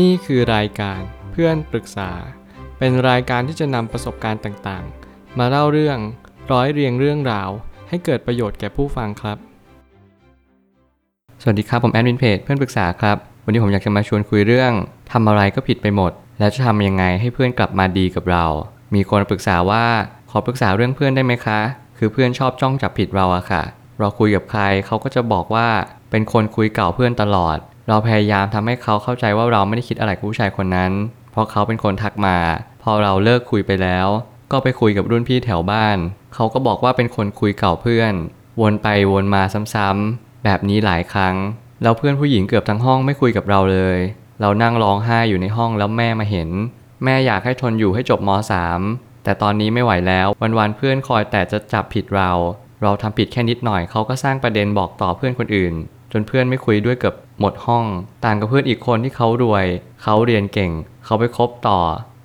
นี่คือรายการเพื่อนปรึกษาเป็นรายการที่จะนำประสบการณ์ต่างๆมาเล่าเรื่องร้อยเรียงเรื่องราวให้เกิดประโยชน์แก่ผู้ฟังครับสวัสดีครับผมแอดมินเพจเพื่อนปรึกษาครับวันนี้ผมอยากจะมาชวนคุยเรื่องทำอะไรก็ผิดไปหมดแล้วจะทำยังไงให้เพื่อนกลับมาดีกับเรามีคนปรึกษาว่าขอปรึกษาเรื่องเพื่อนได้ไหมคะคือเพื่อนชอบจ้องจับผิดเราอะค่ะเราคุยกับใครเขาก็จะบอกว่าเป็นคนคุยเก่าเพื่อนตลอดเราพยายามทำให้เขาเข้าใจว่าเราไม่ได้คิดอะไรกับผู้ชายคนนั้นเพราะเขาเป็นคนทักมาพอเราเลิกคุยไปแล้วก็ไปคุยกับรุ่นพี่แถวบ้านเขาก็บอกว่าเป็นคนคุยเก่าเพื่อนวนไปวนมาซ้ำๆแบบนี้หลายครั้งแล้วเพื่อนผู้หญิงเกือบทั้งห้องไม่คุยกับเราเลยเรานั่งร้องไห้อยู่ในห้องแล้วแม่มาเห็นแม่อยากให้ทนอยู่ให้จบม.3 แต่ตอนนี้ไม่ไหวแล้ววันๆเพื่อนคอยแต่จะจับผิดเราทำผิดแค่นิดหน่อยเขาก็สร้างประเด็นบอกต่อเพื่อนคนอื่นจนเพื่อนไม่คุยด้วยเกือบหมดห้องต่างกับเพื่อนอีกคนที่เขารวยเขาเรียนเก่งเขาไปคบต่อ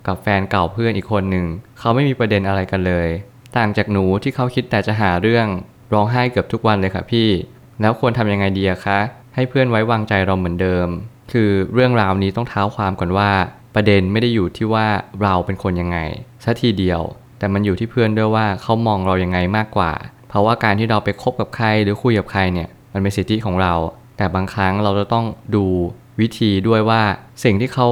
กับแฟนเก่าเพื่อนอีกคนหนึ่งเขาไม่มีประเด็นอะไรกันเลยต่างจากหนูที่เขาคิดแต่จะหาเรื่องร้องไห้เกือบทุกวันเลยค่ะพี่แล้วควรทำยังไงดีคะให้เพื่อนไว้วางใจเราเหมือนเดิมคือเรื่องราวนี้ต้องเท้าความก่อนว่าประเด็นไม่ได้อยู่ที่ว่าเราเป็นคนยังไงซะทีเดียวแต่มันอยู่ที่เพื่อนด้วยว่าเขามองเรายังไงมากกว่าเพราะว่าการที่เราไปคบกับใครหรือคุยกับใครเนี่ยมันเป็นสิทธิของเราแต่บางครั้งเราจะต้องดูวิธีด้วยว่าสิ่งที่เขา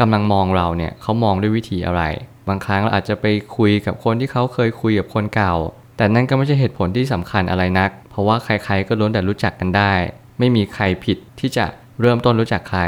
กำลังมองเราเนี่ยเขามองด้วยวิธีอะไรบางครั้งเราอาจจะไปคุยกับคนที่เขาเคยคุยกับคนเก่าแต่นั่นก็ไม่ใช่เหตุผลที่สำคัญอะไรนักเพราะว่าใครๆก็ล้วนแต่รู้จักกันได้ไม่มีใครผิดที่จะเริ่มต้นรู้จักใคร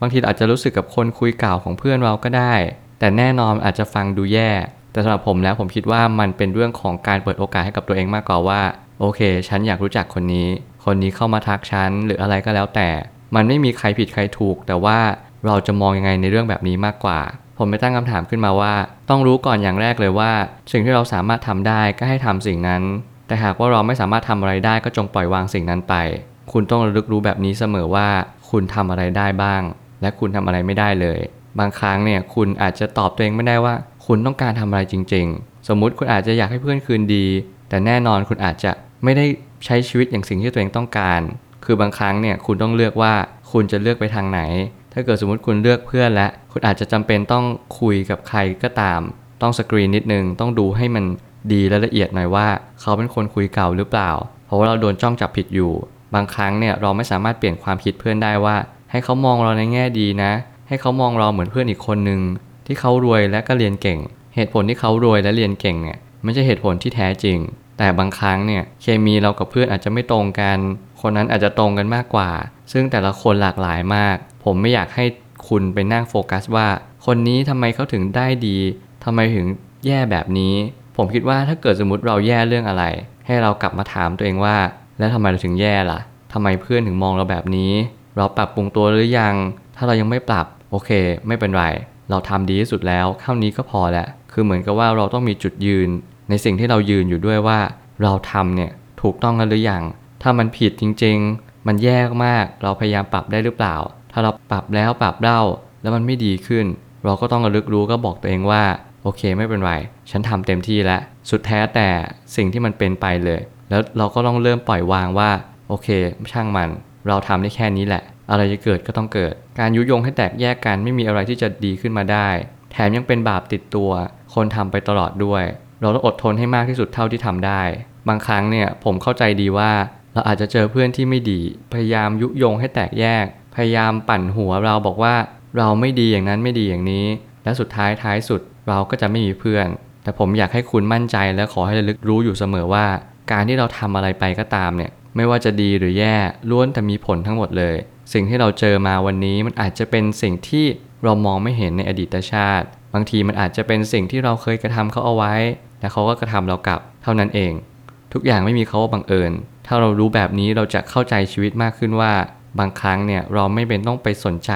บางทีอาจจะรู้สึกกับคนคุยเก่าของเพื่อนเราก็ได้แต่แน่นอนอาจจะฟังดูแย่แต่สำหรับผมแล้วผมคิดว่ามันเป็นเรื่องของการเปิดโอกาสให้กับตัวเองมากกว่าว่าโอเคฉันอยากรู้จักคนนี้คนนี้เข้ามาทักฉันหรืออะไรก็แล้วแต่มันไม่มีใครผิดใครถูกแต่ว่าเราจะมองยังไงในเรื่องแบบนี้มากกว่าผมไปตั้งคำถามขึ้นมาว่าต้องรู้ก่อนอย่างแรกเลยว่าสิ่งที่เราสามารถทำได้ก็ให้ทำสิ่งนั้นแต่หากว่าเราไม่สามารถทำอะไรได้ก็จงปล่อยวางสิ่งนั้นไปคุณต้องระลึกรู้แบบนี้เสมอว่าคุณทำอะไรได้บ้างและคุณทำอะไรไม่ได้เลยบางครั้งเนี่ยคุณอาจจะตอบตัวเองไม่ได้ว่าคุณต้องการทำอะไรจริงๆสมมุติคุณอาจจะอยากให้เพื่อนคืนดีแต่แน่นอนคุณอาจจะไม่ได้ใช้ชีวิตอย่างสิ่งที่ตัวเองต้องการคือบางครั้งเนี่ยคุณต้องเลือกว่าคุณจะเลือกไปทางไหนถ้าเกิดสมมุติคุณเลือกเพื่อนและคุณอาจจะจำเป็นต้องคุยกับใครก็ตามต้องสกรีนนิดนึงต้องดูให้มันดีและละเอียดหน่อยว่าเขาเป็นคนคุยเก่าหรือเปล่าเพราะว่าเราโดนจ้องจับผิดอยู่บางครั้งเนี่ยเราไม่สามารถเปลี่ยนความคิดเพื่อนได้ว่าให้เขามองเราในแง่ดีนะให้เขามองเราเหมือนเพื่อนอีกคนนึงที่เขารวยและก็เรียนเก่งเหตุผลที่เขารวยและเรียนเก่งเนี่ยไม่ใช่เหตุผลที่แท้จริงแต่บางครั้งเนี่ยเคมีเรากับเพื่อนอาจจะไม่ตรงกันคนนั้นอาจจะตรงกันมากกว่าซึ่งแต่ละคนหลากหลายมากผมไม่อยากให้คุณไปนั่งโฟกัสว่าคนนี้ทำไมเขาถึงได้ดีทำไมถึงแย่แบบนี้ผมคิดว่าถ้าเกิดสมมติเราแย่เรื่องอะไรให้เรากลับมาถามตัวเองว่าแล้วทำไมเราถึงแย่ล่ะทำไมเพื่อนถึงมองเราแบบนี้เราปรับปรุงตัวหรือยังถ้าเรายังไม่ปรับโอเคไม่เป็นไรเราทำดีที่สุดแล้วเท่านี้ก็พอแล้วคือเหมือนกับว่าเราต้องมีจุดยืนในสิ่งที่เรายืนอยู่ด้วยว่าเราทำเนี่ยถูกต้องกันหรือยังถ้ามันผิดจริงๆมันแย่มากเราพยายามปรับได้หรือเปล่าถ้าเราปรับแล้วปรับเล่าแล้วมันไม่ดีขึ้นเราก็ต้องระลึกรู้ก็บอกตัวเองว่าโอเคไม่เป็นไรฉันทำเต็มที่แล้วสุดแท้แต่สิ่งที่มันเป็นไปเลยแล้วเราก็ต้องเริ่มปล่อยวางว่าโอเคช่างมันเราทำได้แค่นี้แหละอะไรจะเกิดก็ต้องเกิดการยุยงให้แตกแยกกันไม่มีอะไรที่จะดีขึ้นมาได้แถมยังเป็นบาปติดตัวคนทำไปตลอดด้วยเราต้องอดทนให้มากที่สุดเท่าที่ทำได้บางครั้งเนี่ยผมเข้าใจดีว่าเราอาจจะเจอเพื่อนที่ไม่ดีพยายามยุยงให้แตกแยกพยายามปั่นหัวเราบอกว่าเราไม่ดีอย่างนั้นไม่ดีอย่างนี้และสุดท้ายสุดเราก็จะไม่มีเพื่อนแต่ผมอยากให้คุณมั่นใจและขอให้ระลึกรู้อยู่เสมอว่าการที่เราทำอะไรไปก็ตามเนี่ยไม่ว่าจะดีหรือแย่ล้วนแต่มีผลทั้งหมดเลยสิ่งที่เราเจอมาวันนี้มันอาจจะเป็นสิ่งที่เรามองไม่เห็นในอดีตชาติบางทีมันอาจจะเป็นสิ่งที่เราเคยกระทำเขาเอาไว้แต่เขาก็กระทำเรากลับเท่านั้นเองทุกอย่างไม่มีเขาว่าบังเอิญถ้าเรารู้แบบนี้เราจะเข้าใจชีวิตมากขึ้นว่าบางครั้งเนี่ยเราไม่เป็นต้องไปสนใจ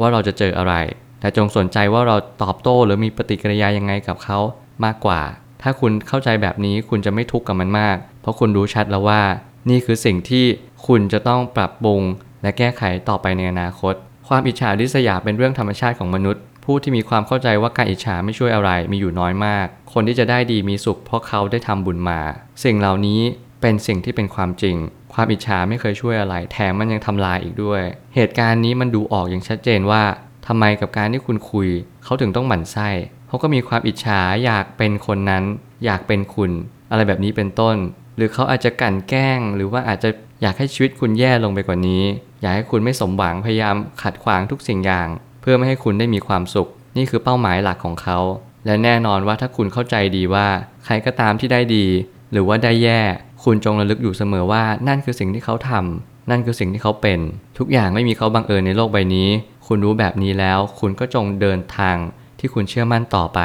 ว่าเราจะเจออะไรแต่จงสนใจว่าเราตอบโต้หรือมีปฏิกิริยายังไงกับเขามากกว่าถ้าคุณเข้าใจแบบนี้คุณจะไม่ทุกข์กับมันมากเพราะคุณรู้ชัดแล้วว่านี่คือสิ่งที่คุณจะต้องปรับปรุงและแก้ไขต่อไปในอนาคตความอิจฉาริษยาเป็นเรื่องธรรมชาติของมนุษย์ผู้ที่มีความเข้าใจว่าการอิจฉาไม่ช่วยอะไรมีอยู่น้อยมากคนที่จะได้ดีมีสุขเพราะเขาได้ทำบุญมาสิ่งเหล่านี้เป็นสิ่งที่เป็นความจริงความอิจฉาไม่เคยช่วยอะไรแถมมันยังทำลายอีกด้วยเหตุการณ์นี้มันดูออกอย่างชัดเจนว่าท ทำไมกับการที่คุณคุยเขาถึงต้องหมั่นไส้เขาก็มีความอิจฉาอยากเป็นคนนั้นอยากเป็นคุณอะไรแบบนี้เป็นต้นหรือเขาอาจจะกลั่นแกล้งหรือว่าอาจจะอยากให้ชีวิตคุณแย่ลงไปกว่านี้อยากให้คุณไม่สมหวังพยายามขัดขวางทุกสิ่งอย่างเพื่อไม่ให้คุณได้มีความสุขนี่คือเป้าหมายหลักของเขาและแน่นอนว่าถ้าคุณเข้าใจดีว่าใครก็ตามที่ได้ดีหรือว่าได้แย่คุณจงระลึกอยู่เสมอว่านั่นคือสิ่งที่เขาทำนั่นคือสิ่งที่เขาเป็นทุกอย่างไม่มีเขาบังเอิญในโลกใบนี้คุณรู้แบบนี้แล้วคุณก็จงเดินทางที่คุณเชื่อมั่นต่อไป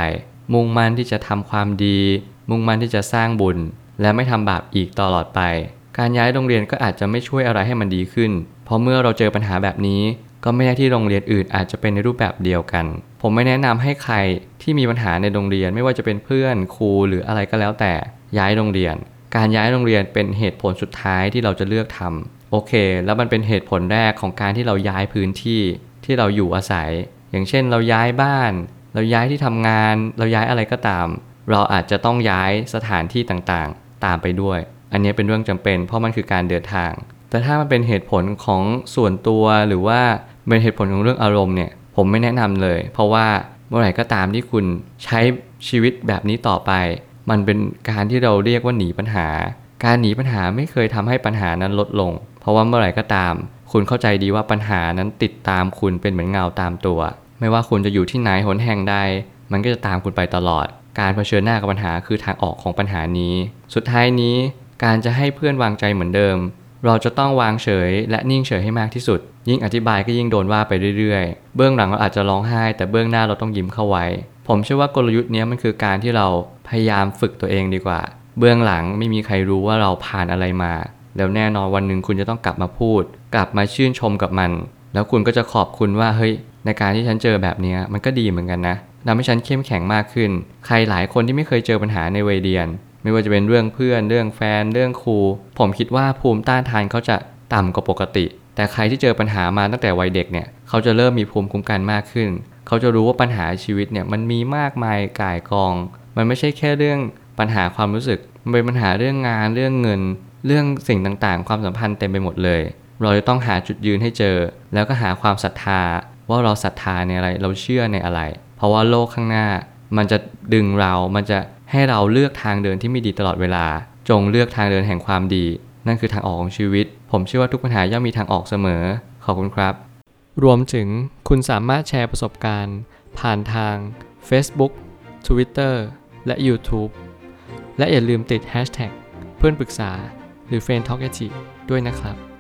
มุ่งมั่นที่จะทำความดีมุ่งมั่นที่จะสร้างบุญและไม่ทำบาปอีกตลอดไปการย้ายโรงเรียนก็อาจจะไม่ช่วยอะไรให้มันดีขึ้นเพราะเมื่อเราเจอปัญหาแบบนี้ก็ไม่แน่ที่โรงเรียนอื่นอาจจะเป็นในรูปแบบเดียวกันผมไม่แนะนำให้ใครที่มีปัญหาในโรงเรียนไม่ว่าจะเป็นเพื่อนครูหรืออะไรก็แล้วแต่ย้ายโรงเรียนการย้ายโรงเรียนเป็นเหตุผลสุดท้ายที่เราจะเลือกทำโอเคแล้วมันเป็นเหตุผลแรกของการที่เราย้ายพื้นที่ที่เราอยู่อาศัยอย่างเช่นเราย้ายบ้านเราย้ายที่ทำงานเราย้ายอะไรก็ตามเราอาจจะต้องย้ายสถานที่ต่างๆตามไปด้วยอันนี้เป็นเรื่องจำเป็นเพราะมันคือการเดินทางแต่ถ้ามันเป็นเหตุผลของส่วนตัวหรือว่าเป็นเหตุผลของเรื่องอารมณ์เนี่ยผมไม่แนะนำเลยเพราะว่าเมื่อไหร่ก็ตามที่คุณใช้ชีวิตแบบนี้ต่อไปมันเป็นการที่เราเรียกว่าหนีปัญหาการหนีปัญหาไม่เคยทำให้ปัญหานั้นลดลงเพราะว่าเมื่อไหร่ก็ตามคุณเข้าใจดีว่าปัญหานั้นติดตามคุณเป็นเหมือนเงาตามตัวไม่ว่าคุณจะอยู่ที่ไหนหนแห่งใดมันก็จะตามคุณไปตลอดการเผชิญหน้ากับปัญหาคือทางออกของปัญหานี้สุดท้ายนี้การจะให้เพื่อนวางใจเหมือนเดิมเราจะต้องวางเฉยและนิ่งเฉยให้มากที่สุดยิ่งอธิบายก็ยิ่งโดนว่าไปเรื่อยๆเบื้องหลังเราอาจจะร้องไห้แต่เบื้องหน้าเราต้องยิ้มเข้าไว้ผมเชื่อว่ากลยุทธ์นี้มันคือการที่เราพยายามฝึกตัวเองดีกว่าเบื้องหลังไม่มีใครรู้ว่าเราผ่านอะไรมาแล้วแน่นอนวันหนึ่งคุณจะต้องกลับมาพูดกลับมาชื่นชมกับมันแล้วคุณก็จะขอบคุณว่าเฮ้ยในการที่ฉันเจอแบบนี้มันก็ดีเหมือนกันนะทำให้ฉันเข้มแข็งมากขึ้นใครหลายคนที่ไม่เคยเจอปัญหาในวัยเรียนไม่ว่าจะเป็นเรื่องเพื่อนเรื่องแฟนเรื่องครูผมคิดว่าภูมิต้านทานเขาจะต่ำกว่าปกติแต่ใครที่เจอปัญหามาตั้งแต่วัยเด็กเนี่ยเขาจะเริ่มมีภูมิคุ้มกันมากขึ้นเขาจะรู้ว่าปัญหาชีวิตเนี่ยมันมีมากมายก่ายกองมันไม่ใช่แค่เรื่องปัญหาความรู้สึกมันเป็นปัญหาเรื่องงานเรื่องเงินเรื่องสิ่งต่างๆความสัมพันธ์เต็มไปหมดเลยเราจะต้องหาจุดยืนให้เจอแล้วก็หาความศรัทธาว่าเราศรัทธาในอะไรเราเชื่อในอะไรเพราะว่าโลกข้างหน้ามันจะดึงเรามันจะให้เราเลือกทางเดินที่ไม่ดีตลอดเวลาจงเลือกทางเดินแห่งความดีนั่นคือทางออกของชีวิตผมเชื่อว่าทุกปัญหาย่อมมีทางออกเสมอขอบคุณครับรวมถึงคุณสามารถแชร์ประสบการณ์ผ่านทาง Facebook Twitter และ YouTube และอย่าลืมติด Hashtag เพื่อนปรึกษาหรือ Friend Talk ด้วยนะครับ